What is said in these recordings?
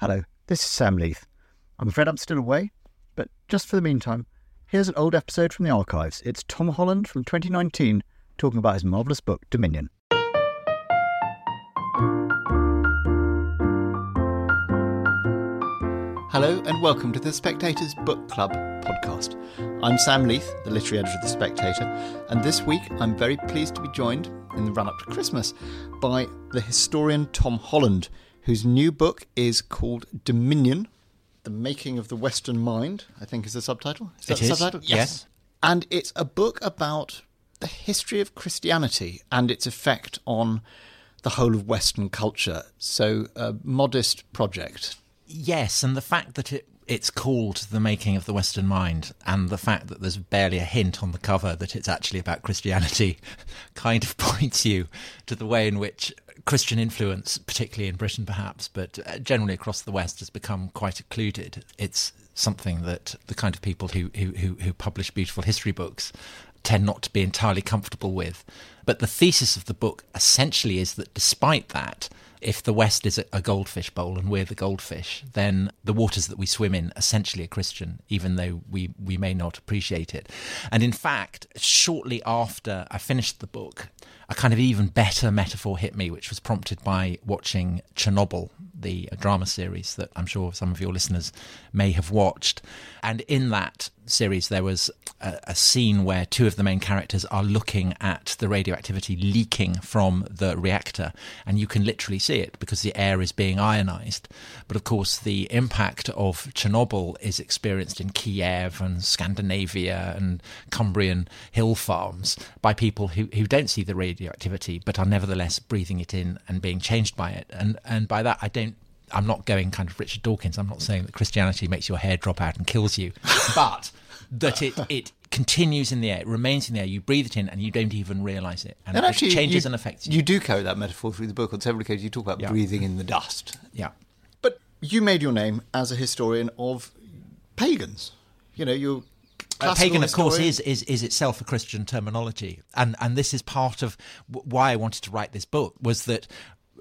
Hello, this is Sam Leith. I'm afraid I'm still away, but just for the meantime, here's an old episode from the archives. It's Tom Holland from 2019 talking about his marvellous book, Dominion. Hello and welcome to The Spectator's Book Club podcast. I'm Sam Leith, the literary editor of The Spectator, and this week I'm very pleased to be joined, in the run-up to Christmas, by the historian Tom Holland, whose new book is called Dominion: The Making of the Western Mind, I think is the subtitle. Is that the subtitle? Yes. And it's a book about the history of Christianity and its effect on the whole of Western culture. So a modest project. Yes, and the fact that it's called The Making of the Western Mind and the fact that there's barely a hint on the cover that it's actually about Christianity kind of points you to the way in which Christian influence, particularly in Britain perhaps, but generally across the West, has become quite occluded. It's something that the kind of people who publish beautiful history books tend not to be entirely comfortable with. But the thesis of the book essentially is that despite that, if the West is a goldfish bowl and we're the goldfish, then the waters that we swim in essentially are Christian, even though we may not appreciate it. And in fact, shortly after I finished the book, a kind of even better metaphor hit me, which was prompted by watching Chernobyl, the drama series that I'm sure some of your listeners may have watched. And in that series, there was a scene where two of the main characters are looking at the radioactivity leaking from the reactor, and you can literally see it because the air is being ionized. But of course, the impact of Chernobyl is experienced in Kiev and Scandinavia and Cumbrian hill farms by people who don't see the radioactivity but are nevertheless breathing it in and being changed by it. And by that, I'm not going kind of Richard Dawkins. I'm not saying that Christianity makes your hair drop out and kills you, but that it continues in the air, it remains in the air. You breathe it in and you don't even realise it. And it actually changes and affects you. You do carry that metaphor through the book. On several occasions you talk about breathing in the dust. Yeah. But you made your name as a historian of pagans. You know, you're... pagan, of course, is itself a Christian terminology. And this is part of why I wanted to write this book, was that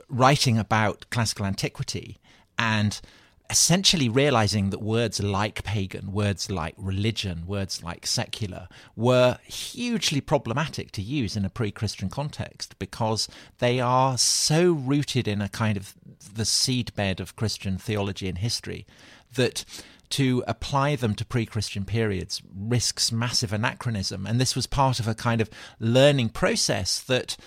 writing about classical antiquity and essentially realizing that words like pagan, words like religion, words like secular were hugely problematic to use in a pre-Christian context because they are so rooted in a kind of the seedbed of Christian theology and history that to apply them to pre-Christian periods risks massive anachronism. And this was part of a kind of learning process that,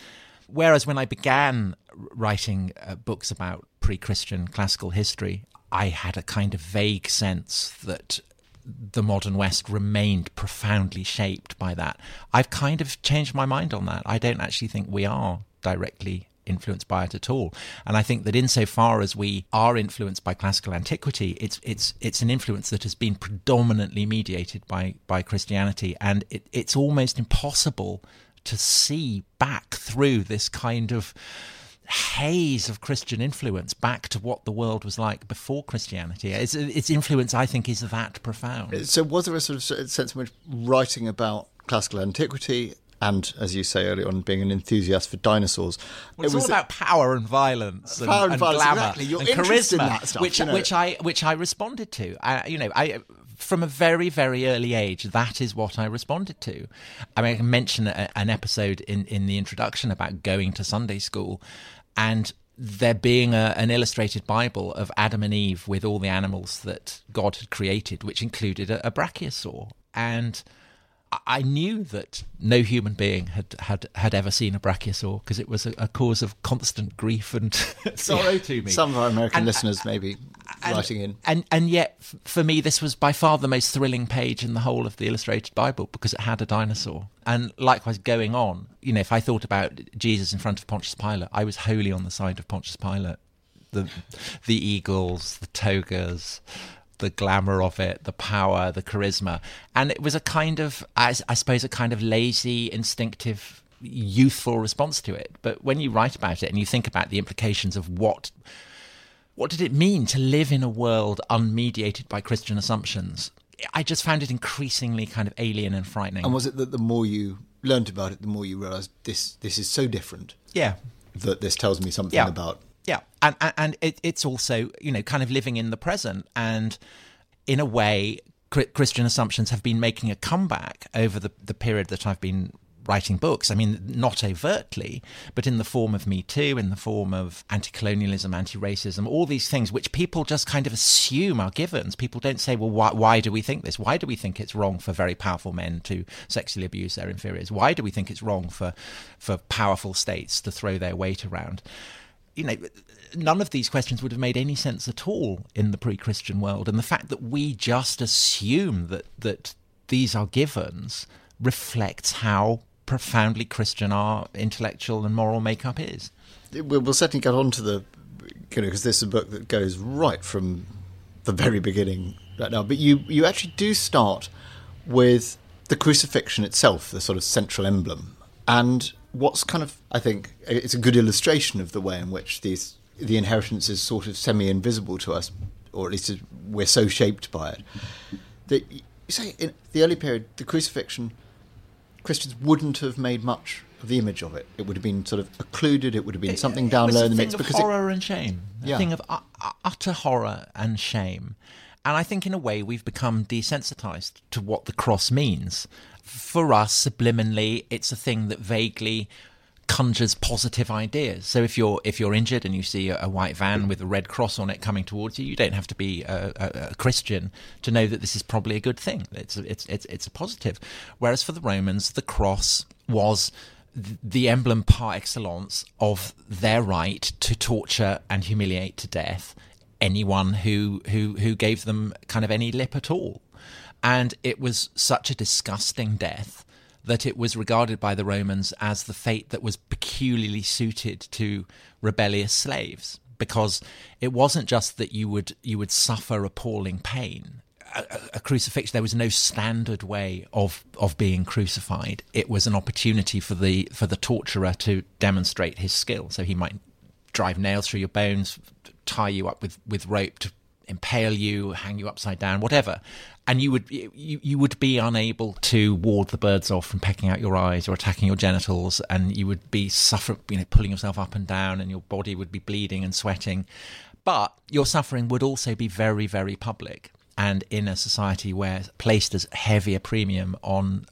whereas when I began writing books about pre-Christian classical history, I had a kind of vague sense that the modern West remained profoundly shaped by that. I've kind of changed my mind on that. I don't actually think we are directly influenced by it at all. And I think that insofar as we are influenced by classical antiquity, it's an influence that has been predominantly mediated by Christianity. And it's almost impossible to see back through this kind of haze of Christian influence back to what the world was like before Christianity. Its influence, I think, is that profound. So was there a sort of sense in which writing about classical antiquity and, as you say earlier on, being an enthusiast for dinosaurs... Well, it was all about power and violence and violence, glamour, exactly. You're and charisma, in that stuff, which I responded to. I from a very, very early age, that is what I responded to. I mean, I can mention an episode in the introduction about going to Sunday school and there being an illustrated Bible of Adam and Eve with all the animals that God had created, which included a brachiosaur. And I knew that no human being had ever seen a brachiosaur because it was a cause of constant grief and sorrow to me. Some of our American listeners may be writing in. And yet, for me, this was by far the most thrilling page in the whole of the Illustrated Bible because it had a dinosaur. And likewise, going on, you know, if I thought about Jesus in front of Pontius Pilate, I was wholly on the side of Pontius Pilate. The eagles, the togas... the glamour of it, the power, the charisma. And it was a kind of, I suppose, a kind of lazy, instinctive, youthful response to it. But when you write about it and you think about the implications of what did it mean to live in a world unmediated by Christian assumptions, I just found it increasingly kind of alien and frightening. And was it that the more you learned about it, the more you realised this is so different? Yeah. That this tells me something about... Yeah. And it's also, you know, kind of living in the present. And in a way, Christian assumptions have been making a comeback over the period that I've been writing books. I mean, not overtly, but in the form of Me Too, in the form of anti-colonialism, anti-racism, all these things which people just kind of assume are givens. People don't say, well, why do we think this? Why do we think it's wrong for very powerful men to sexually abuse their inferiors? Why do we think it's wrong for powerful states to throw their weight around? You know, none of these questions would have made any sense at all in the pre-Christian world. And the fact that we just assume that these are givens reflects how profoundly Christian our intellectual and moral makeup is. We'll certainly get on to the, you know, because this is a book that goes right from the very beginning right now. But you actually do start with the crucifixion itself, the sort of central emblem. And what's kind of, I think, it's a good illustration of the way in which the inheritance is sort of semi-invisible to us, or at least we're so shaped by it, that you say in the early period, the crucifixion, Christians wouldn't have made much of the image of it. It would have been sort of occluded. It would have been something down low in the midst. It was a thing of horror and shame. Yeah. A thing of utter horror and shame. And I think in a way we've become desensitized to what the cross means. For us, subliminally, it's a thing that vaguely conjures positive ideas. So if you're injured and you see a white van with a red cross on it coming towards you, you don't have to be a Christian to know that this is probably a good thing. It's a positive. Whereas for the Romans, the cross was the emblem par excellence of their right to torture and humiliate to death anyone who gave them kind of any lip at all. And it was such a disgusting death that it was regarded by the Romans as the fate that was peculiarly suited to rebellious slaves, because it wasn't just that you would suffer appalling pain. A crucifixion, there was no standard way of being crucified. It was an opportunity for the torturer to demonstrate his skill. So he might drive nails through your bones, tie you up with rope to impale you, hang you upside down, whatever, and you would be unable to ward the birds off from pecking out your eyes or attacking your genitals, and you would be suffering, you know, pulling yourself up and down, and your body would be bleeding and sweating, but your suffering would also be very, very public. And in a society where placed as heavy a premium on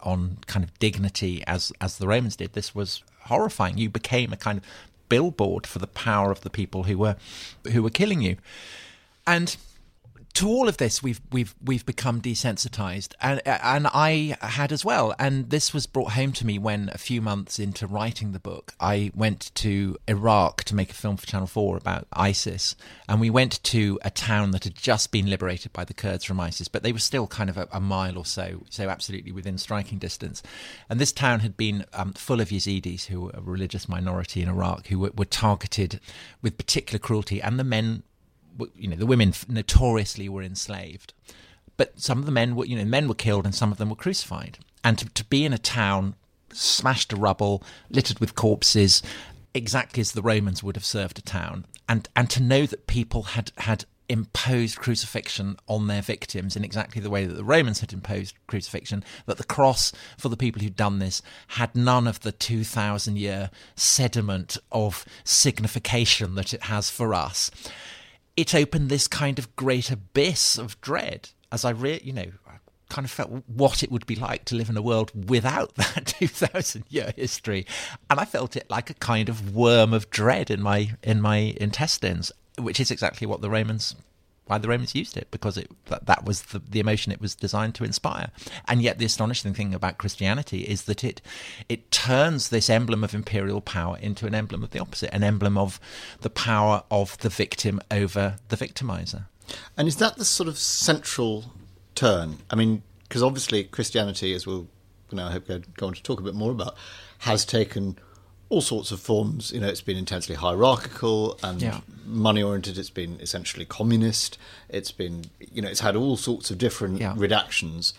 kind of dignity as the Romans did, this was horrifying. You became a kind of billboard for the power of the people who were killing you. And to all of this, we've become desensitized, and I had as well. And this was brought home to me when, a few months into writing the book, I went to Iraq to make a film for Channel 4 about ISIS, and we went to a town that had just been liberated by the Kurds from ISIS, but they were still kind of a mile or so absolutely within striking distance. And this town had been full of Yazidis, who were a religious minority in Iraq, who were targeted with particular cruelty, and the men, you know, the women notoriously were enslaved, but some of the men were, you know, men were killed and some of them were crucified. And to be in a town smashed to rubble, littered with corpses, exactly as the Romans would have served a town, and to know that people had imposed crucifixion on their victims in exactly the way that the Romans had imposed crucifixion, that the cross for the people who'd done this had none of the 2,000-year sediment of signification that it has for us. It opened this kind of great abyss of dread, as I kind of felt what it would be like to live in a world without that 2,000-year history, and I felt it like a kind of worm of dread in my intestines, which is exactly what why the Romans used it, because that was the emotion it was designed to inspire. And yet the astonishing thing about Christianity is that it turns this emblem of imperial power into an emblem of the opposite, an emblem of the power of the victim over the victimizer. And is that the sort of central turn? I mean, because obviously Christianity, as we'll now, I hope, go on to talk a bit more about, has taken all sorts of forms. You know, it's been intensely hierarchical and money-oriented. It's been essentially communist. It's been, you know, it's had all sorts of different redactions.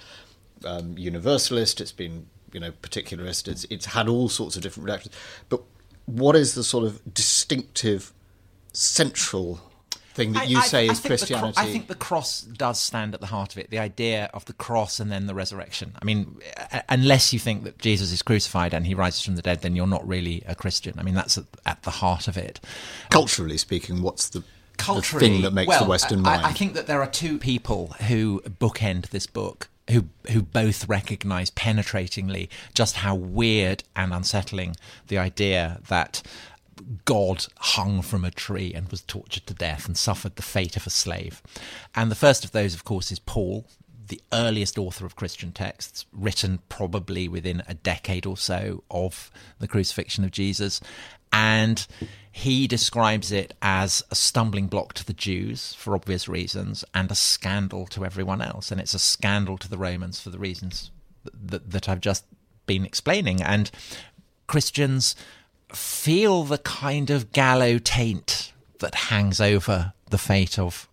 Universalist. It's been, you know, particularist. It's had all sorts of different redactions. But what is the sort of distinctive, central thing that you say is Christianity. I think the cross does stand at the heart of it, the idea of the cross and then the resurrection. I mean, unless you think that Jesus is crucified and he rises from the dead, then you're not really a Christian. I mean, that's at the heart of it. Culturally speaking, what's the thing that makes the Western mind? I think that there are two people who bookend this book, who both recognise penetratingly just how weird and unsettling the idea that God hung from a tree and was tortured to death and suffered the fate of a slave. And the first of those, of course, is Paul, the earliest author of Christian texts, written probably within a decade or so of the crucifixion of Jesus. And he describes it as a stumbling block to the Jews, for obvious reasons, and a scandal to everyone else. And it's a scandal to the Romans for the reasons that I've just been explaining. And Christians feel the kind of gallows taint that hangs over the fate of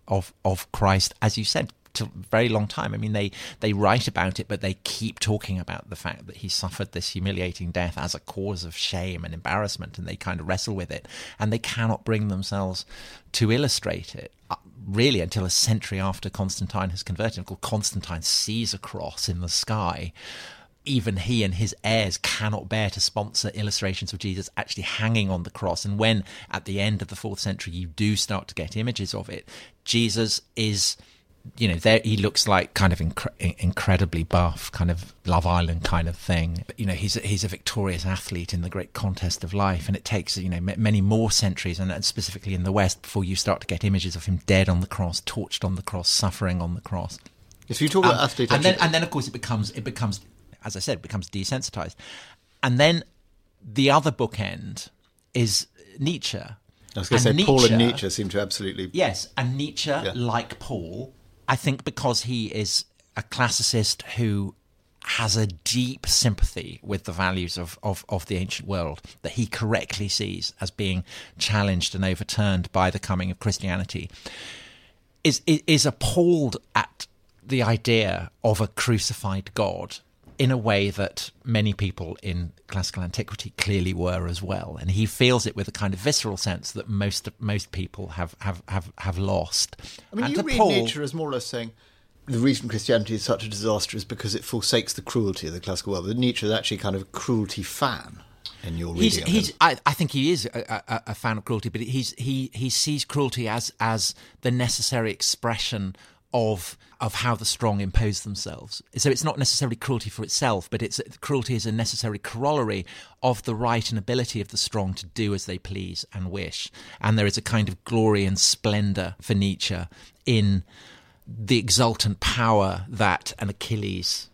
Christ, as you said, to a very long time. I mean, they write about it, but they keep talking about the fact that he suffered this humiliating death as a cause of shame and embarrassment, and they kind of wrestle with it, and they cannot bring themselves to illustrate it, really, until a century after Constantine has converted. Of course, Constantine sees a cross in the sky. Even he and his heirs cannot bear to sponsor illustrations of Jesus actually hanging on the cross. And when, at the end of the 4th century, you do start to get images of it, Jesus is... you know, there he looks like kind of incredibly buff, kind of Love Island kind of thing. You know, he's a victorious athlete in the great contest of life, and it takes, you know, many more centuries, and specifically in the West, before you start to get images of him dead on the cross, torched on the cross, suffering on the cross. If you talk about athlete, and then of course it becomes, as I said, it becomes desensitized, and then the other bookend is Nietzsche. I was going to say Paul and Nietzsche seem to absolutely and Nietzsche, like Paul. I think because he is a classicist who has a deep sympathy with the values of the ancient world that he correctly sees as being challenged and overturned by the coming of Christianity, is appalled at the idea of a crucified God in a way that many people in classical antiquity clearly were as well. And he feels it with a kind of visceral sense that most people have lost. I mean, and you read Nietzsche as more or less saying the reason Christianity is such a disaster is because it forsakes the cruelty of the classical world. But Nietzsche is actually kind of a cruelty fan in your reading of him. I think he is a fan of cruelty, but he sees cruelty as the necessary expression of how the strong impose themselves. So it's not necessarily cruelty for itself, but it's cruelty is a necessary corollary of the right and ability of the strong to do as they please and wish. And there is a kind of glory and splendour for Nietzsche in the exultant power that an Achilles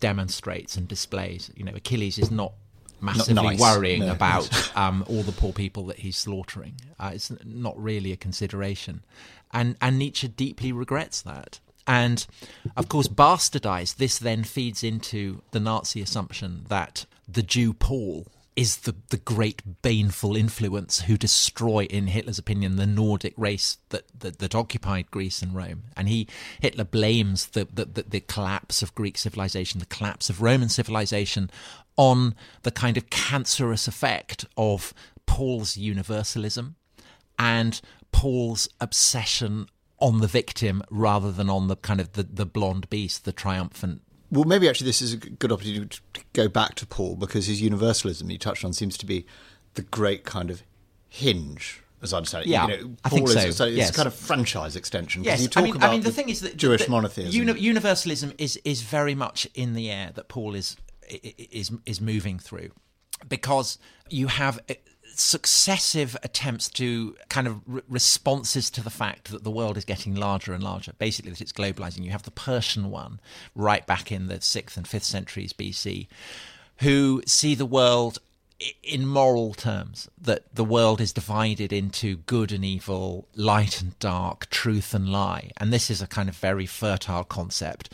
demonstrates and displays. You know, Achilles is not massively worrying about all the poor people that he's slaughtering. It's not really a consideration. And Nietzsche deeply regrets that. And, of course, bastardized, this then feeds into the Nazi assumption that the Jew Paul is the great baneful influence who destroy, in Hitler's opinion, the Nordic race that occupied Greece and Rome. And Hitler blames the collapse of Greek civilization, the collapse of Roman civilization, on the kind of cancerous effect of Paul's universalism and Paul's obsession on the victim rather than on the kind of the blonde beast, the triumphant. Well, maybe actually this is a good opportunity to go back to Paul, because his universalism you touched on seems to be the great kind of hinge, as I understand it. Yeah, you know, Paul is a kind of franchise extension. Yes, you talk I mean the thing is that Jewish monotheism, universalism is very much in the air that Paul is moving through, because you have successive attempts to kind of responses to the fact that the world is getting larger and larger, basically that it's globalizing. You have the Persian one right back in the 6th and 5th centuries BC, who see the world in moral terms, that the world is divided into good and evil, light and dark, truth and lie. And this is a kind of very fertile concept.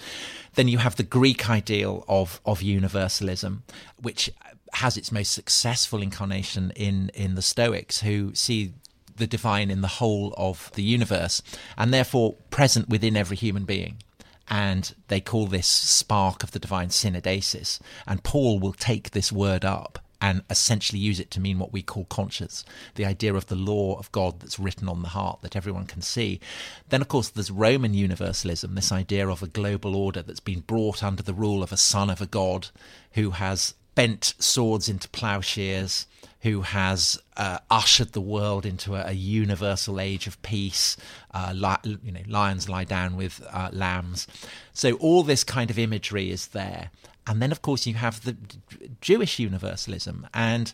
Then you have the Greek ideal of universalism, which has its most successful incarnation in the Stoics, who see the divine in the whole of the universe and therefore present within every human being. And they call this spark of the divine synodesis. And Paul will take this word up and essentially use it to mean what we call conscience, the idea of the law of God that's written on the heart that everyone can see. Then, of course, there's Roman universalism, this idea of a global order that's been brought under the rule of a son of a god who has bent swords into plowshares, who has ushered the world into a universal age of peace. Lions lie down with lambs. So all this kind of imagery is there. And then, of course, you have the Jewish universalism. And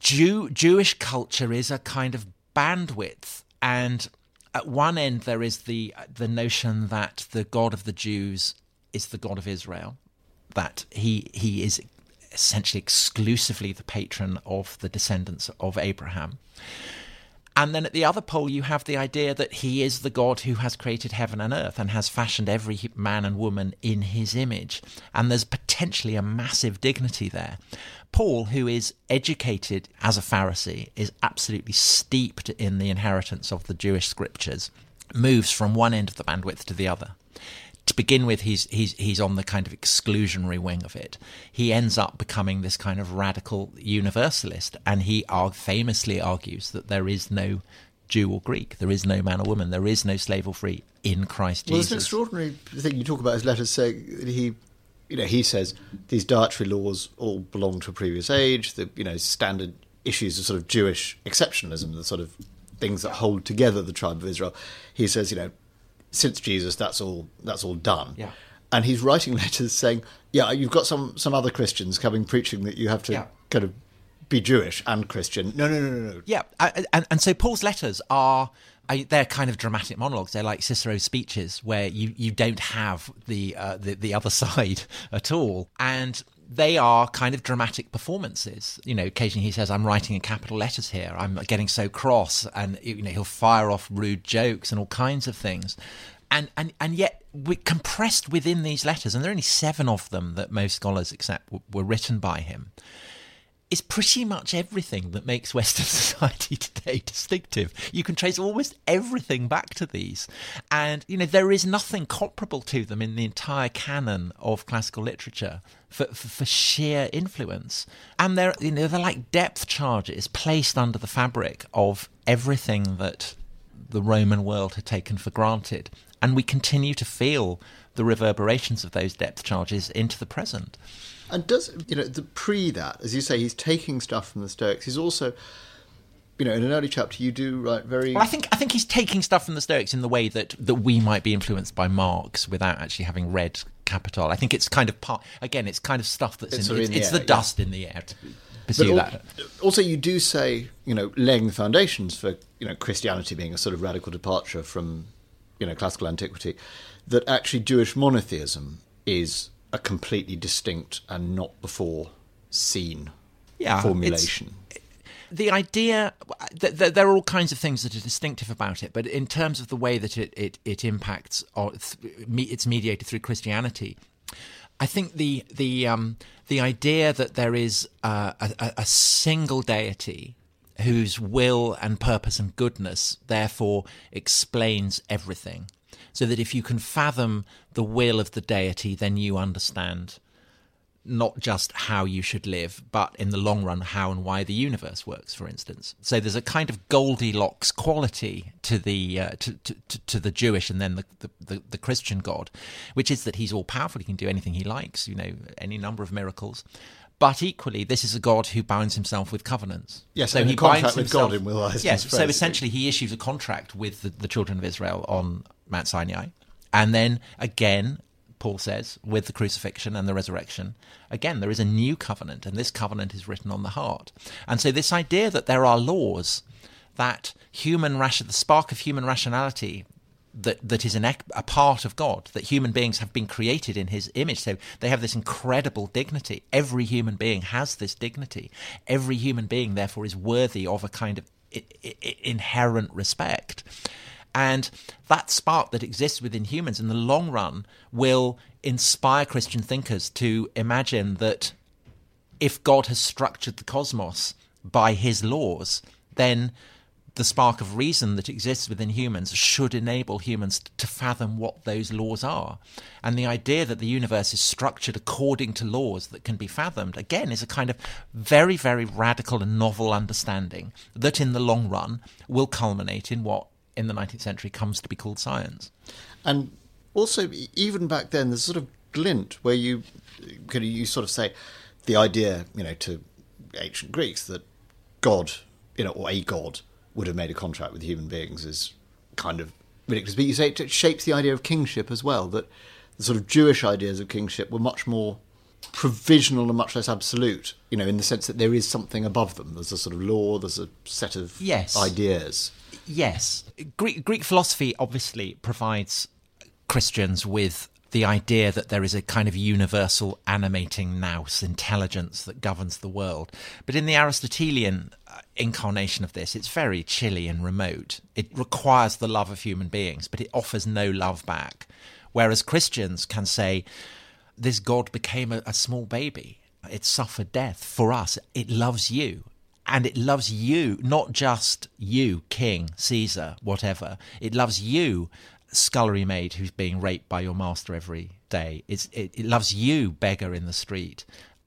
Jewish culture is a kind of bandwidth. And at one end, there is the notion that the God of the Jews is the God of Israel, that he is essentially exclusively the patron of the descendants of Abraham. And then at the other pole, you have the idea that he is the God who has created heaven and earth and has fashioned every man and woman in his image. And there's potentially a massive dignity there. Paul, who is educated as a Pharisee, is absolutely steeped in the inheritance of the Jewish scriptures, moves from one end of the bandwidth to the other. To begin with, he's on the kind of exclusionary wing of it. He ends up becoming this kind of radical universalist, and he famously argues that there is no Jew or Greek, there is no man or woman, there is no slave or free in Christ Jesus. Well, it's an extraordinary thing you talk about his letters saying that he says these dietary laws all belong to a previous age. The standard issues of sort of Jewish exceptionalism, the sort of things that hold together the tribe of Israel. He says since Jesus, that's all done. Yeah. And he's writing letters saying, yeah, you've got some other Christians coming preaching that you have to kind of be Jewish and Christian. No. Yeah, and so Paul's letters they're kind of dramatic monologues. They're like Cicero's speeches where you don't have the other side at all. And they are kind of dramatic performances. Occasionally he says, I'm writing in capital letters here. I'm getting so cross. And, he'll fire off rude jokes and all kinds of things. And yet we're compressed within these letters, and there are only 7 of them that most scholars accept were written by him, is pretty much everything that makes Western society today distinctive. You can trace almost everything back to these. And, there is nothing comparable to them in the entire canon of classical literature for sheer influence. And they're like depth charges placed under the fabric of everything that the Roman world had taken for granted. And we continue to feel the reverberations of those depth charges into the present. And does, as you say, he's taking stuff from the Stoics. He's also, in an early chapter, you do write very... Well, I think he's taking stuff from the Stoics in the way that we might be influenced by Marx without actually having read Capital. I think it's kind of part... Again, it's kind of stuff that's... It's the dust in the air to pursue that. Also, you do say, laying the foundations for, Christianity being a sort of radical departure from, classical antiquity, that actually Jewish monotheism is a completely distinct and not before seen formulation. The idea, there are all kinds of things that are distinctive about it, but in terms of the way that it impacts, or it's mediated through Christianity, I think the idea that there is a single deity whose will and purpose and goodness therefore explains everything. So that if you can fathom the will of the deity, then you understand not just how you should live, but in the long run, how and why the universe works, for instance. So there's a kind of Goldilocks quality to the Jewish and then the Christian God, which is that he's all-powerful, he can do anything he likes, any number of miracles. But equally, this is a God who binds himself with covenants. Yes, so he binds himself with God in Will Eisner's phrase. So essentially he issues a contract with the children of Israel on Mount Sinai. And then again, Paul says, with the crucifixion and the resurrection, again, there is a new covenant, and this covenant is written on the heart. And so this idea that there are laws, that the spark of human rationality that is a part of God, that human beings have been created in his image. So they have this incredible dignity. Every human being has this dignity. Every human being, therefore, is worthy of a kind of inherent respect. And that spark that exists within humans in the long run will inspire Christian thinkers to imagine that if God has structured the cosmos by his laws, then the spark of reason that exists within humans should enable humans to fathom what those laws are. And the idea that the universe is structured according to laws that can be fathomed, again, is a kind of very, very radical and novel understanding that in the long run will culminate in what in the 19th century comes to be called science. And also, even back then, there's sort of glint where you sort of say the idea, you know, to ancient Greeks that God, you know, or a god would have made a contract with human beings is kind of ridiculous. But you say it shapes the idea of kingship as well, that the sort of Jewish ideas of kingship were much more provisional and much less absolute, you know, in the sense that there is something above them. There's a sort of law, there's a set of ideas. Yes. Greek philosophy obviously provides Christians with the idea that there is a kind of universal animating nous, intelligence that governs the world. But in the Aristotelian incarnation of this, it's very chilly and remote. It requires the love of human beings, but it offers no love back. Whereas Christians can say, this God became a small baby. It suffered death for us. It loves you. And it loves you, not just you, King, Caesar, whatever. It loves you, scullery maid who's being raped by your master every day. It loves you, beggar in the street.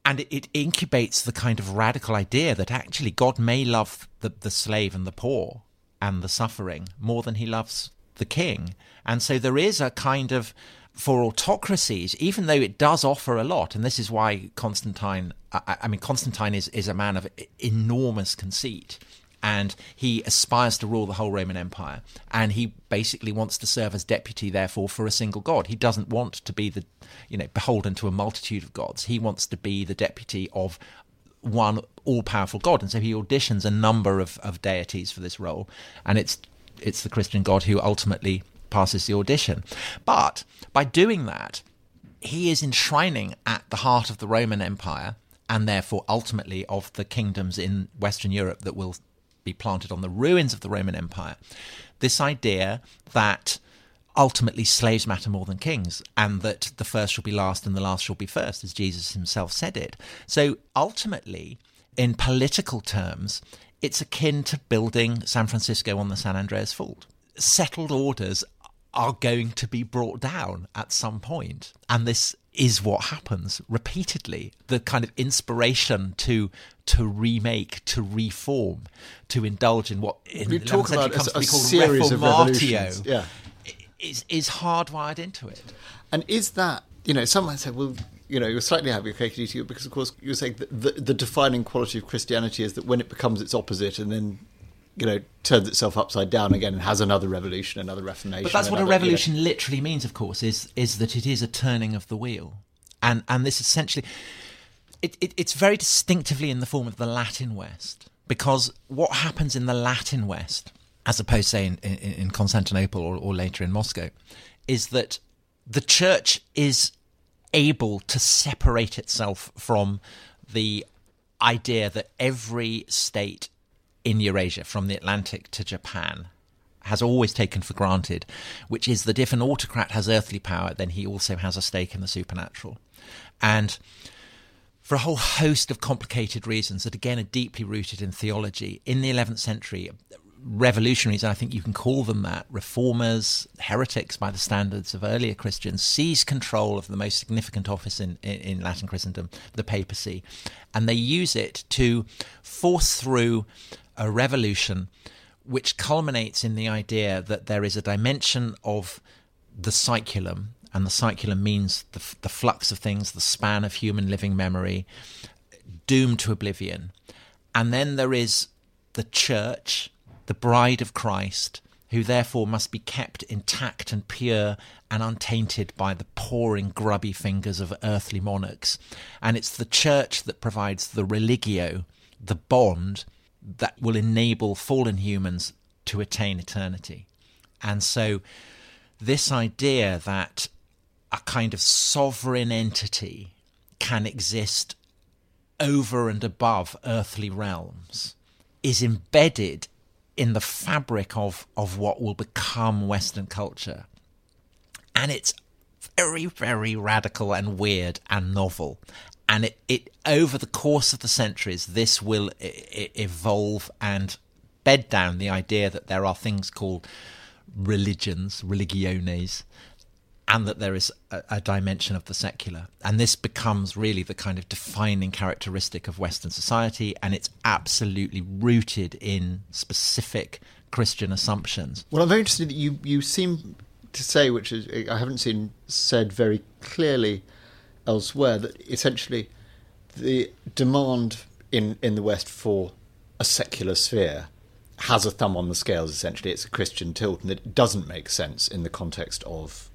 And it incubates the kind of radical idea that actually God may love the slave and the poor and the suffering more than he loves the king. And so there is a kind of, for autocracies, even though it does offer a lot, and this is why Constantine is a man of enormous conceit. And he aspires to rule the whole Roman Empire. And he basically wants to serve as deputy, therefore, for a single god. He doesn't want to be beholden to a multitude of gods. He wants to be the deputy of one all-powerful god. And so he auditions a number of deities for this role. And it's the Christian god who ultimately passes the audition. But by doing that, he is enshrining at the heart of the Roman Empire, and therefore ultimately of the kingdoms in Western Europe that will be planted on the ruins of the Roman Empire, this idea that ultimately slaves matter more than kings, and that the first shall be last and the last shall be first, as Jesus himself said it. So ultimately, in political terms, it's akin to building San Francisco on the San Andreas Fault. Settled orders are going to be brought down at some point, and this is what happens repeatedly. The kind of inspiration to remake, to reform, to indulge in what in the 11th century comes to be called reformatio, is hardwired into it. And is that, you know, someone said, well, you know, you're slightly having your cake and eating it, because of course you're saying that the defining quality of Christianity is that when it becomes its opposite and then, you know, turns itself upside down again and has another revolution, another reformation. But that's what a revolution literally means, of course, is that it is a turning of the wheel. And this essentially, it's very distinctively in the form of the Latin West, because what happens in the Latin West, as opposed, say, in Constantinople or later in Moscow, is that the church is able to separate itself from the idea that every state in Eurasia, from the Atlantic to Japan, has always taken for granted, which is that if an autocrat has earthly power, then he also has a stake in the supernatural. And for a whole host of complicated reasons that, again, are deeply rooted in theology, in the 11th century, revolutionaries, I think you can call them that, reformers, heretics by the standards of earlier Christians, seize control of the most significant office in Latin Christendom, the papacy, and they use it to force through a revolution which culminates in the idea that there is a dimension of the cyclum, and the cyclum means the flux of things, the span of human living memory, doomed to oblivion. And then there is the church, the bride of Christ, who therefore must be kept intact and pure and untainted by the pouring, grubby fingers of earthly monarchs. And it's the church that provides the religio, the bond that will enable fallen humans to attain eternity. And so this idea that a kind of sovereign entity can exist over and above earthly realms is embedded in the fabric of what will become Western culture. And it's very, very radical and weird and novel. And it over the course of the centuries, this will evolve and bed down the idea that there are things called religions, religiones, and that there is a dimension of the secular. And this becomes really the kind of defining characteristic of Western society, and it's absolutely rooted in specific Christian assumptions. Well, I'm very interested that you seem to say, which is I haven't seen said very clearly elsewhere, that essentially the demand in the West for a secular sphere has a thumb on the scales, essentially. It's a Christian tilt, and it doesn't make sense in the context of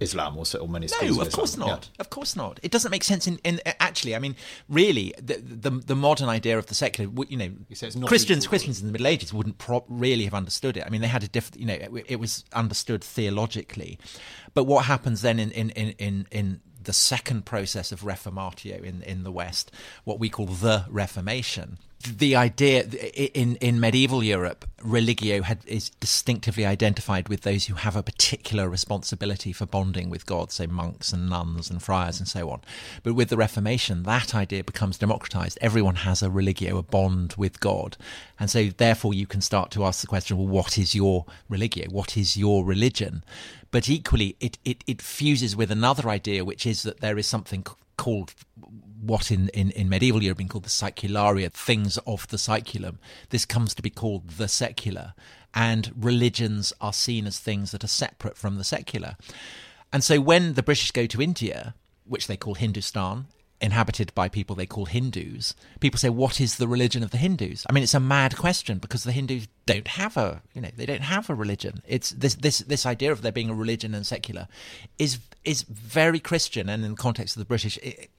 Islam or many schools. No, of course not. Yeah. Of course not. It doesn't make sense in actually, I mean, really, the modern idea of the secular, you know, Christians in the Middle Ages wouldn't really have understood it. I mean, they had a different, you know, it was understood theologically. But what happens then in the second process of reformatio in the West, what we call the Reformation, the idea in medieval Europe, religio is distinctively identified with those who have a particular responsibility for bonding with God, so monks and nuns and friars and so on. But with the Reformation, that idea becomes democratized. Everyone has a religio, a bond with God. And so therefore you can start to ask the question, well, what is your religio? What is your religion? But equally, it fuses with another idea, which is that there is something called what in medieval Europe been called the secularia, things of the seculum. This comes to be called the secular, and religions are seen as things that are separate from the secular. And so when the British go to India, which they call Hindustan, inhabited by people they call Hindus, people say, what is the religion of the Hindus? I mean, it's a mad question, because the Hindus don't have a religion. It's this idea of there being a religion and secular is very Christian, and in the context of the British,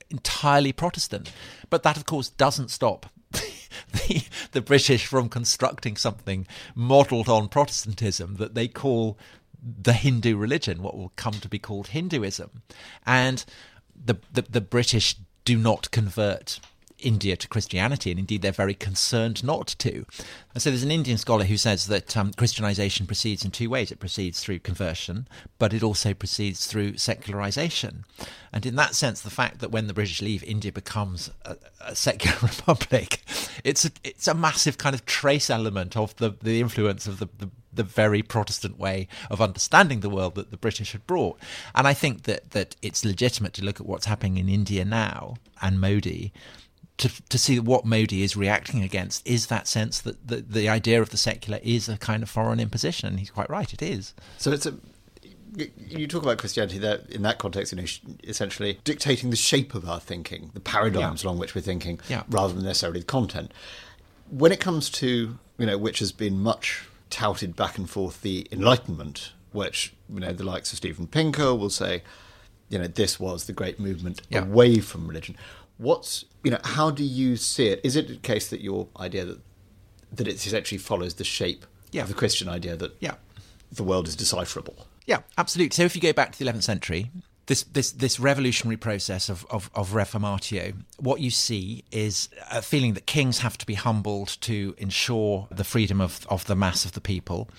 entirely Protestant. But that, of course, doesn't stop the British from constructing something modelled on Protestantism that they call the Hindu religion, what will come to be called Hinduism. And the British do not convert India to Christianity, and indeed they're very concerned not to. And so there's an Indian scholar who says that Christianization proceeds in two ways. It proceeds through conversion, but it also proceeds through secularization. And in that sense, the fact that when the British leave, India becomes a secular republic, it's a massive kind of trace element of the influence of the very Protestant way of understanding the world that the British had brought. And I think that it's legitimate to look at what's happening in India now, and Modi, to see what Modi is reacting against is that sense that the idea of the secular is a kind of foreign imposition, and he's quite right, it is. So you talk about Christianity there, in that context, you know, essentially dictating the shape of our thinking, the paradigms along which we're thinking, rather than necessarily the content. When it comes to, you know, which has been much touted back and forth, the Enlightenment, which, you know, the likes of Steven Pinker will say, you know, this was the great movement away from religion. What's, you know, how do you see it? Is it the case that your idea that it essentially follows the shape of the Christian idea that the world is decipherable? Yeah, absolutely. So if you go back to the 11th century, this revolutionary process of reformatio, what you see is a feeling that kings have to be humbled to ensure the freedom of the mass of the people,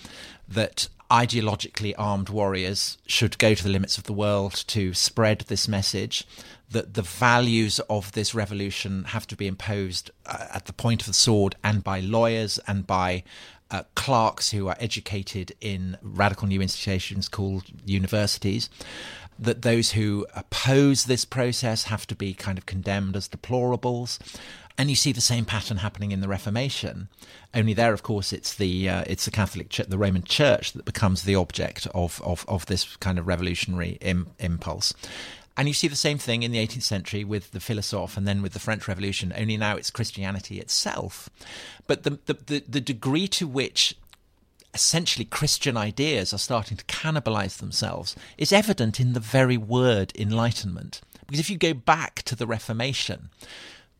that ideologically armed warriors should go to the limits of the world to spread this message, that the values of this revolution have to be imposed at the point of the sword, and by lawyers and by clerks who are educated in radical new institutions called universities, that those who oppose this process have to be kind of condemned as deplorables. And you see the same pattern happening in the Reformation. Only there, of course, it's the Catholic Church, the Roman Church, that becomes the object of this kind of revolutionary impulse. And you see the same thing in the 18th century with the philosophe, and then with the French Revolution. Only now it's Christianity itself. But the degree to which essentially Christian ideas are starting to cannibalize themselves is evident in the very word Enlightenment. Because if you go back to the Reformation,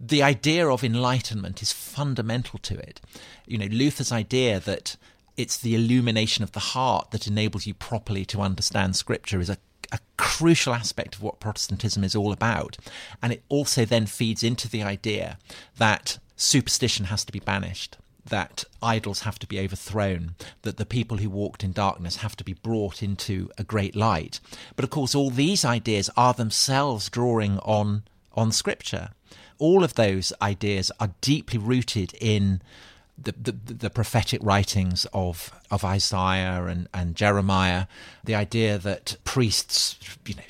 the idea of enlightenment is fundamental to it. You know, Luther's idea that it's the illumination of the heart that enables you properly to understand Scripture is a crucial aspect of what Protestantism is all about. And it also then feeds into the idea that superstition has to be banished, that idols have to be overthrown, that the people who walked in darkness have to be brought into a great light. But of course, all these ideas are themselves drawing on Scripture. All of those ideas are deeply rooted in the prophetic writings of Isaiah and Jeremiah. The idea that priests, you know,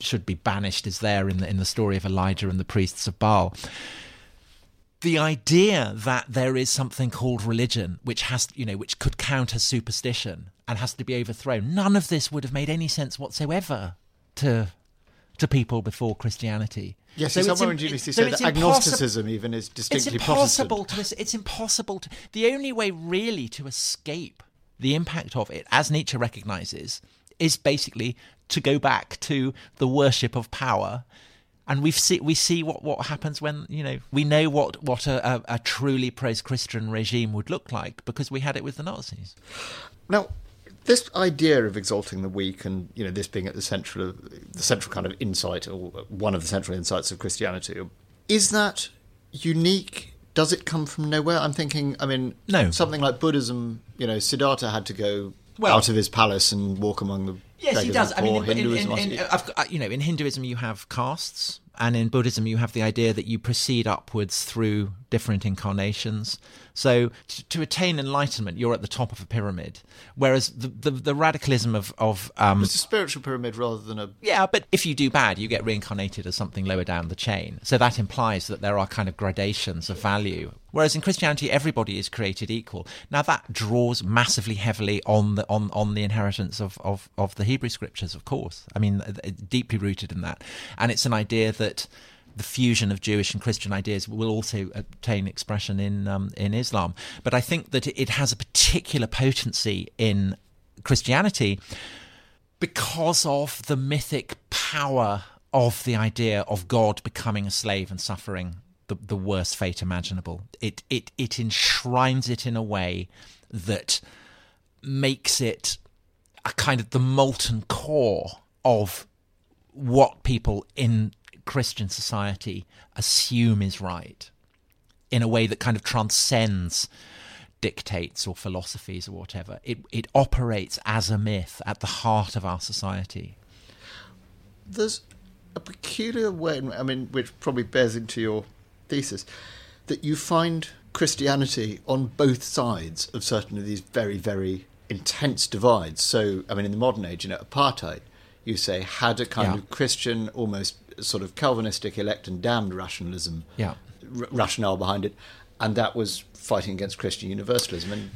should be banished is there in the story of Elijah and the priests of Baal. The idea that there is something called religion, which could count as superstition and has to be overthrown. None of this would have made any sense whatsoever to people before Christianity. Yes, so someone previously said that agnosticism even is distinctly Protestant. It's impossible. The only way really to escape the impact of it, as Nietzsche recognises, is basically to go back to the worship of power. And we see what happens when, you know, we know what a truly pro-Christian regime would look like, because we had it with the Nazis. Now, this idea of exalting the weak, and, you know, this being at the central kind of insight, or one of the central insights of Christianity, is that unique? Does it come from nowhere? I'm thinking, no. Something like Buddhism. You know, Siddhartha had to go out of his palace and walk among the. Yes, he does. I mean, in Hinduism you have castes, and in Buddhism you have the idea that you proceed upwards through different incarnations. So to attain enlightenment, you're at the top of a pyramid. Whereas the radicalism of it's a spiritual pyramid rather than a... Yeah, but if you do bad, you get reincarnated as something lower down the chain. So that implies that there are kind of gradations of value. Whereas in Christianity, everybody is created equal. Now, that draws massively heavily on the inheritance of the Hebrew scriptures, of course. I mean, deeply rooted in that. And it's an idea that the fusion of Jewish and Christian ideas will also obtain expression in Islam. But I think that it has a particular potency in Christianity because of the mythic power of the idea of God becoming a slave and suffering the worst fate imaginable. It enshrines it in a way that makes it a kind of the molten core of what people in Christian society assume is right, in a way that kind of transcends dictates or philosophies or whatever. It operates as a myth at the heart of our society. There's a peculiar way, which probably bears into your thesis, that you find Christianity on both sides of certain of these very, very intense divides. So, in the modern age, apartheid, you say, had a kind of Christian, almost sort of Calvinistic elect and damned rationalism, rationale behind it, and that was fighting against Christian universalism. And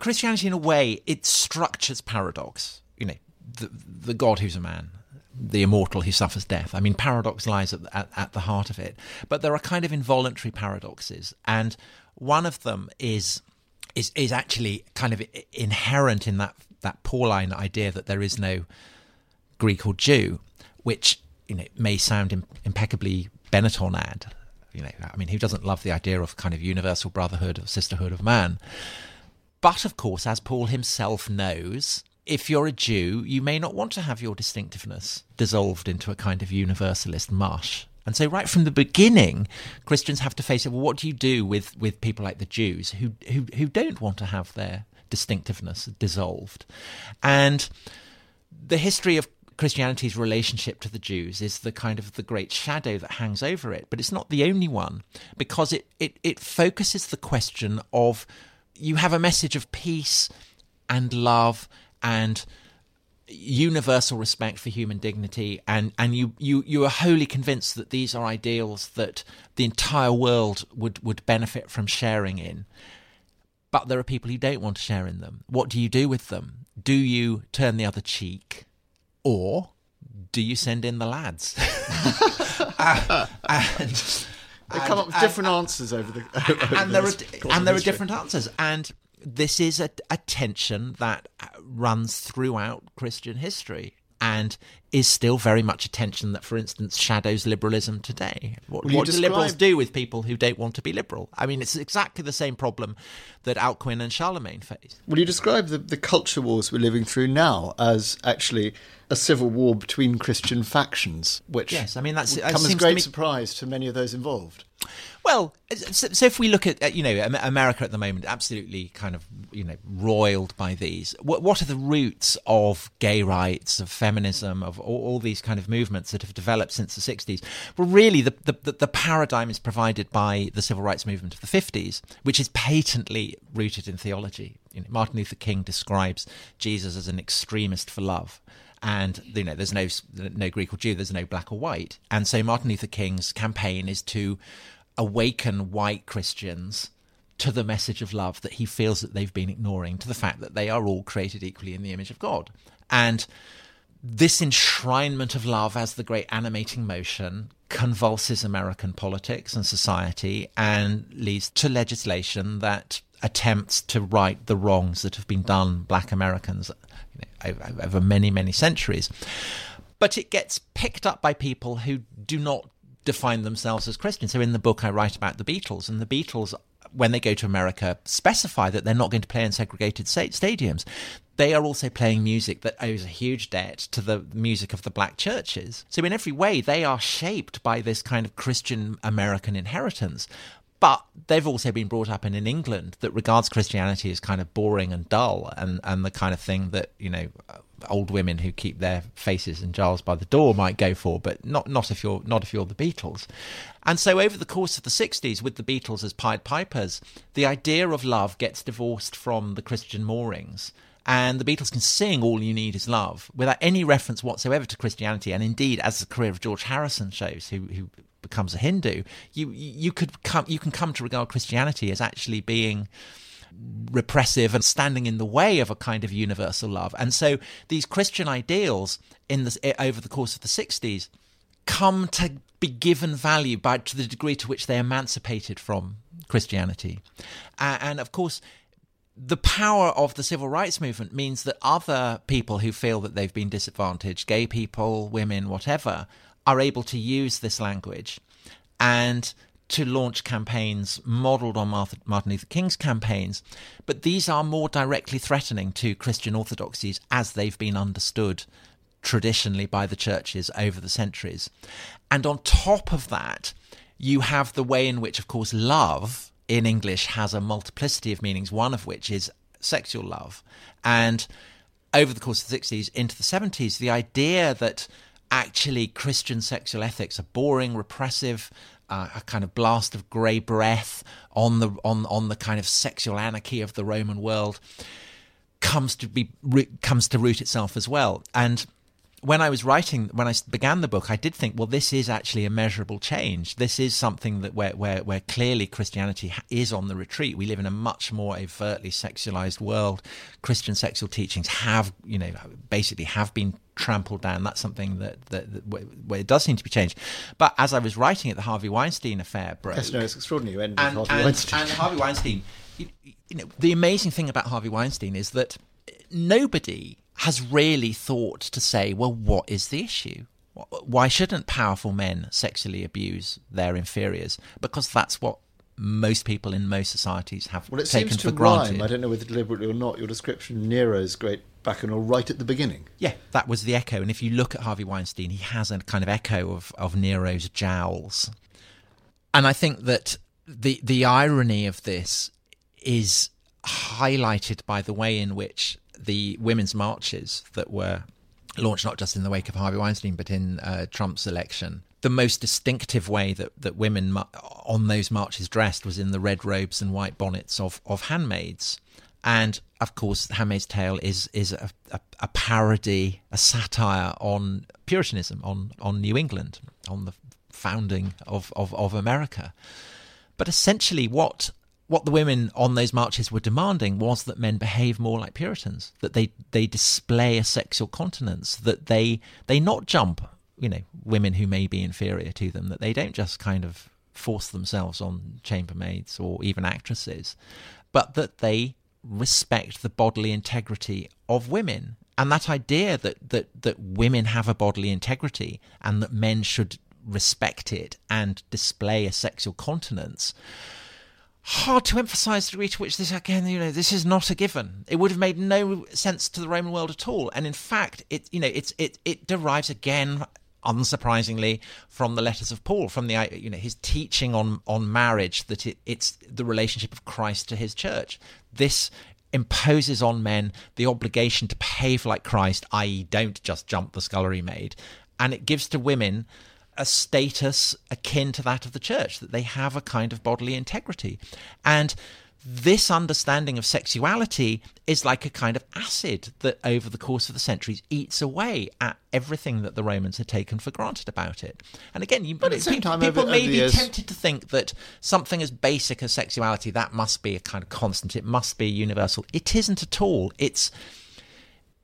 Christianity, in a way, it structures paradox. You know, the God who's a man, the immortal who suffers death. Paradox lies at the heart of it. But there are kind of involuntary paradoxes, and one of them is actually kind of inherent in that Pauline idea that there is no Greek or Jew, which, you know, may sound impeccably Benetton ad. You know, who doesn't love the idea of kind of universal brotherhood or sisterhood of man? But of course, as Paul himself knows, if you're a Jew, you may not want to have your distinctiveness dissolved into a kind of universalist mush. And so right from the beginning, Christians have to face it. Well, what do you do with people like the Jews who don't want to have their distinctiveness dissolved? And the history of Christianity's relationship to the Jews is the kind of the great shadow that hangs over it, but it's not the only one, because it focuses the question of, you have a message of peace and love and universal respect for human dignity, and you are wholly convinced that these are ideals that the entire world would benefit from sharing in. But there are people who don't want to share in them. What do you do with them? Do you turn the other cheek? Or do you send in the lads? They come up with different answers over the... There are different answers. And this is a tension that runs throughout Christian history and is still very much a tension that, for instance, shadows liberalism today. What do liberals do with people who don't want to be liberal? It's exactly the same problem that Alcuin and Charlemagne faced. Will you describe the culture wars we're living through now as actually a civil war between Christian factions, which comes as a great surprise to many of those involved? Well, so if we look at, you know, America at the moment, absolutely kind of, you know, roiled by these. What are the roots of gay rights, of feminism, of all these kind of movements that have developed since the 60s? Well, really, the paradigm is provided by the civil rights movement of the 50s, which is patently rooted in theology. You know, Martin Luther King describes Jesus as an extremist for love. And, you know, there's no Greek or Jew, there's no black or white. And so Martin Luther King's campaign is to awaken white Christians to the message of love that he feels that they've been ignoring, to the fact that they are all created equally in the image of God. And this enshrinement of love as the great animating motion convulses American politics and society and leads to legislation that attempts to right the wrongs that have been done black Americans, you know, over many, many centuries. But it gets picked up by people who do not define themselves as Christians. So in the book I write about the Beatles, and the Beatles, when they go to America, specify that they're not going to play in segregated stadiums. They are also playing music that owes a huge debt to the music of the black churches. So in every way, they are shaped by this kind of Christian American inheritance. But they've also been brought up in an England that regards Christianity as kind of boring and dull, and the kind of thing that, you know, old women who keep their faces in jars by the door might go for, but not if you're the Beatles. And so over the course of the 60s, with the Beatles as Pied Pipers, the idea of love gets divorced from the Christian moorings. And the Beatles can sing All You Need Is Love without any reference whatsoever to Christianity. And indeed, as the career of George Harrison shows, who becomes a Hindu, you can come to regard Christianity as actually being repressive and standing in the way of a kind of universal love. And so these Christian ideals over the course of the 60s come to be given value to the degree to which they're emancipated from Christianity. And of course, the power of the civil rights movement means that other people who feel that they've been disadvantaged, gay people, women, whatever, are able to use this language and to launch campaigns modelled on Martin Luther King's campaigns. But these are more directly threatening to Christian orthodoxies as they've been understood traditionally by the churches over the centuries. And on top of that, you have the way in which, of course, love in English has a multiplicity of meanings, one of which is sexual love. And over the course of the 60s into the 70s, the idea that actually Christian sexual ethics are boring, repressive, a kind of blast of grey breath on the kind of sexual anarchy of the Roman world comes to root itself as well. And when I began the book, I did think, well, this is actually a measurable change. This is something that where clearly Christianity is on the retreat. We live in a much more overtly sexualized world. Christian sexual teachings have been trampled down. That's something that where it does seem to be changed. But as I was writing it, the Harvey Weinstein affair broke. Yes, no, it's extraordinary. You end with Harvey Weinstein. And Harvey Weinstein, you know, the amazing thing about Harvey Weinstein is that nobody has really thought to say, well, what is the issue? Why shouldn't powerful men sexually abuse their inferiors? Because that's what most people in most societies have taken for granted. Rhyme. I don't know whether deliberately or not, your description of Nero's great bacchanal right at the beginning. Yeah, that was the echo. And if you look at Harvey Weinstein, he has a kind of echo of Nero's jowls. And I think that the irony of this is highlighted by the way in which the women's marches that were launched not just in the wake of Harvey Weinstein but in Trump's election. The most distinctive way that women on those marches dressed was in the red robes and white bonnets of handmaids. And, of course, The Handmaid's Tale is a parody, a satire on Puritanism, on New England, on the founding of America. But essentially what the women on those marches were demanding was that men behave more like Puritans, that they display a sexual continence, that they not jump, you know, women who may be inferior to them, that they don't just kind of force themselves on chambermaids or even actresses, but that they respect the bodily integrity of women. And that idea that women have a bodily integrity and that men should respect it and display a sexual continence. Hard to emphasise the degree to which this, again, you know, this is not a given. It would have made no sense to the Roman world at all, and in fact, it derives again unsurprisingly, from the letters of Paul, from the, you know, his teaching on marriage, that it's the relationship of Christ to his church. This imposes on men the obligation to behave like Christ, i.e. don't just jump the scullery maid. And it gives to women a status akin to that of the church, that they have a kind of bodily integrity. And this understanding of sexuality is like a kind of acid that over the course of the centuries eats away at everything that the Romans had taken for granted about it. And again, people may be tempted to think that something as basic as sexuality, that must be a kind of constant, it must be universal. It isn't at all. It's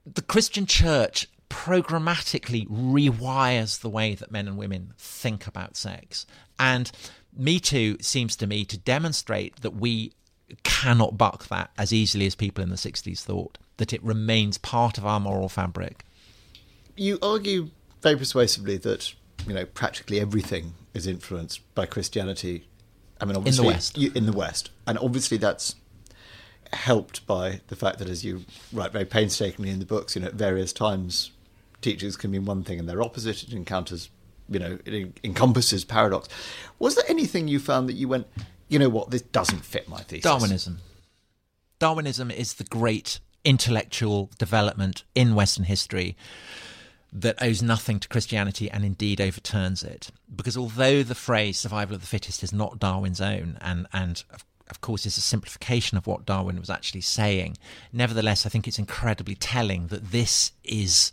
the Christian church programmatically rewires the way that men and women think about sex. And Me Too seems to me to demonstrate that we cannot buck that as easily as people in the 60s thought, that it remains part of our moral fabric. You argue very persuasively that, you know, practically everything is influenced by Christianity. I mean, obviously, in the West. And obviously that's helped by the fact that, as you write very painstakingly in the books, you know, at various times teachings can mean one thing and they're opposite. It encounters, you know, it encompasses paradox. Was there anything you found that you went, you know what, this doesn't fit my thesis? Darwinism. Darwinism is the great intellectual development in Western history that owes nothing to Christianity and indeed overturns it. Because although the phrase survival of the fittest is not Darwin's own, and of course is a simplification of what Darwin was actually saying, nevertheless, I think it's incredibly telling that this is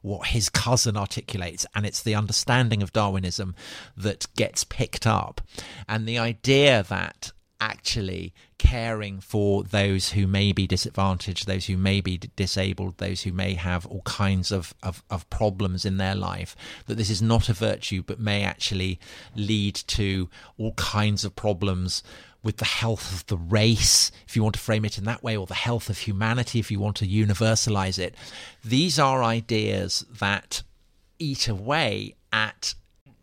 what his cousin articulates, and it's the understanding of Darwinism that gets picked up. And the idea that actually caring for those who may be disadvantaged, those who may be disabled, those who may have all kinds of problems in their life, that this is not a virtue but may actually lead to all kinds of problems with the health of the race, if you want to frame it in that way, or the health of humanity, if you want to universalize it. These are ideas that eat away at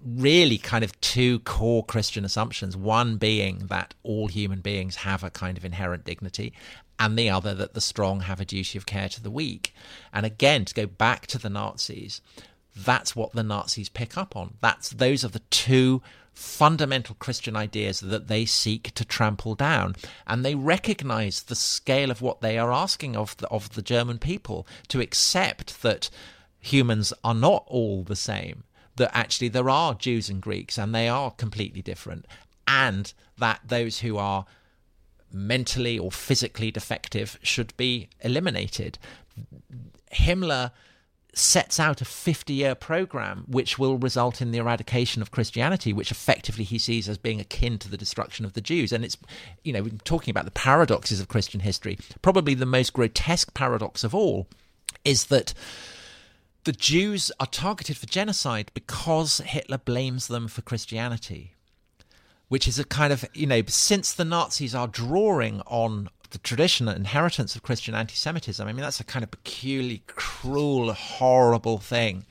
really kind of two core Christian assumptions, one being that all human beings have a kind of inherent dignity, and the other that the strong have a duty of care to the weak. And again, to go back to the Nazis, that's what the Nazis pick up on. Those are the two fundamental Christian ideas that they seek to trample down, and they recognize the scale of what they are asking of the German people, to accept that humans are not all the same, that actually there are Jews and Greeks and they are completely different, and that those who are mentally or physically defective should be eliminated. Himmler sets out a 50-year program which will result in the eradication of Christianity, which effectively he sees as being akin to the destruction of the Jews. And it's, you know, we're talking about the paradoxes of Christian history. Probably the most grotesque paradox of all is that the Jews are targeted for genocide because Hitler blames them for Christianity, which is a kind of, you know, since the Nazis are drawing on the tradition and inheritance of Christian anti-Semitism, I mean, that's a kind of peculiarly cruel, horrible thing.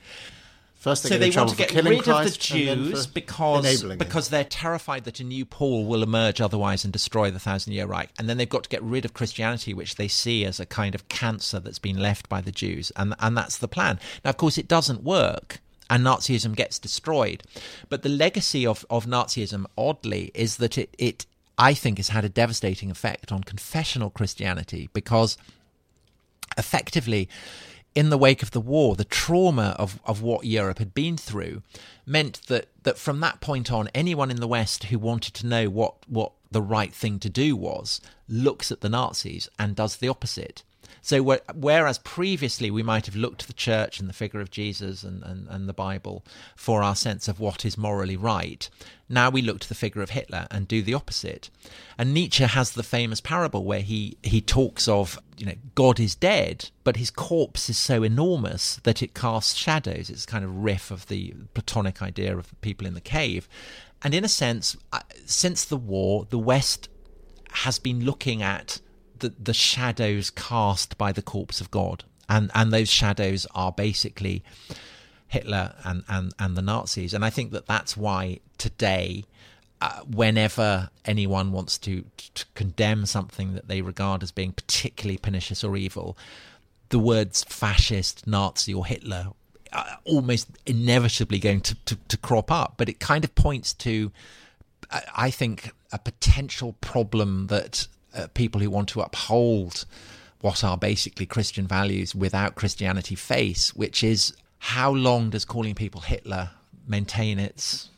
First thing, so they want to get rid of the Jews because they're terrified that a new Paul will emerge otherwise and destroy the Thousand-Year Reich. And then they've got to get rid of Christianity, which they see as a kind of cancer that's been left by the Jews. And that's the plan. Now, of course, it doesn't work, and Nazism gets destroyed. But the legacy of Nazism, oddly, is that it I think has had a devastating effect on confessional Christianity, because effectively, in the wake of the war, the trauma of what Europe had been through meant that from that point on, anyone in the West who wanted to know what the right thing to do was looks at the Nazis and does the opposite. So whereas previously we might have looked to the church and the figure of Jesus and the Bible for our sense of what is morally right, now we look to the figure of Hitler and do the opposite. And Nietzsche has the famous parable where he talks of, you know, God is dead, but his corpse is so enormous that it casts shadows. It's kind of riff of the Platonic idea of the people in the cave. And in a sense, since the war, the West has been looking at the shadows cast by the corpse of God. And those shadows are basically Hitler and the Nazis. And I think that's why today, whenever anyone wants to condemn something that they regard as being particularly pernicious or evil, the words fascist, Nazi or Hitler almost inevitably going to crop up. But it kind of points to, I think, a potential problem that people who want to uphold what are basically Christian values without Christianity face, which is how long does calling people Hitler maintain its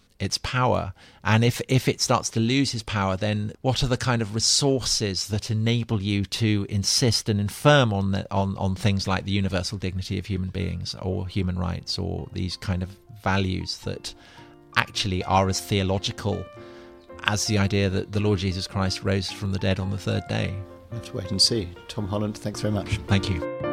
power? And if it starts to lose his power, then what are the kind of resources that enable you to insist and infirm on things like the universal dignity of human beings or human rights or these kind of values that actually are as theological as the idea that the Lord Jesus Christ rose from the dead on the third day? We'll have to wait and see. Tom Holland, thanks very much. Thank you.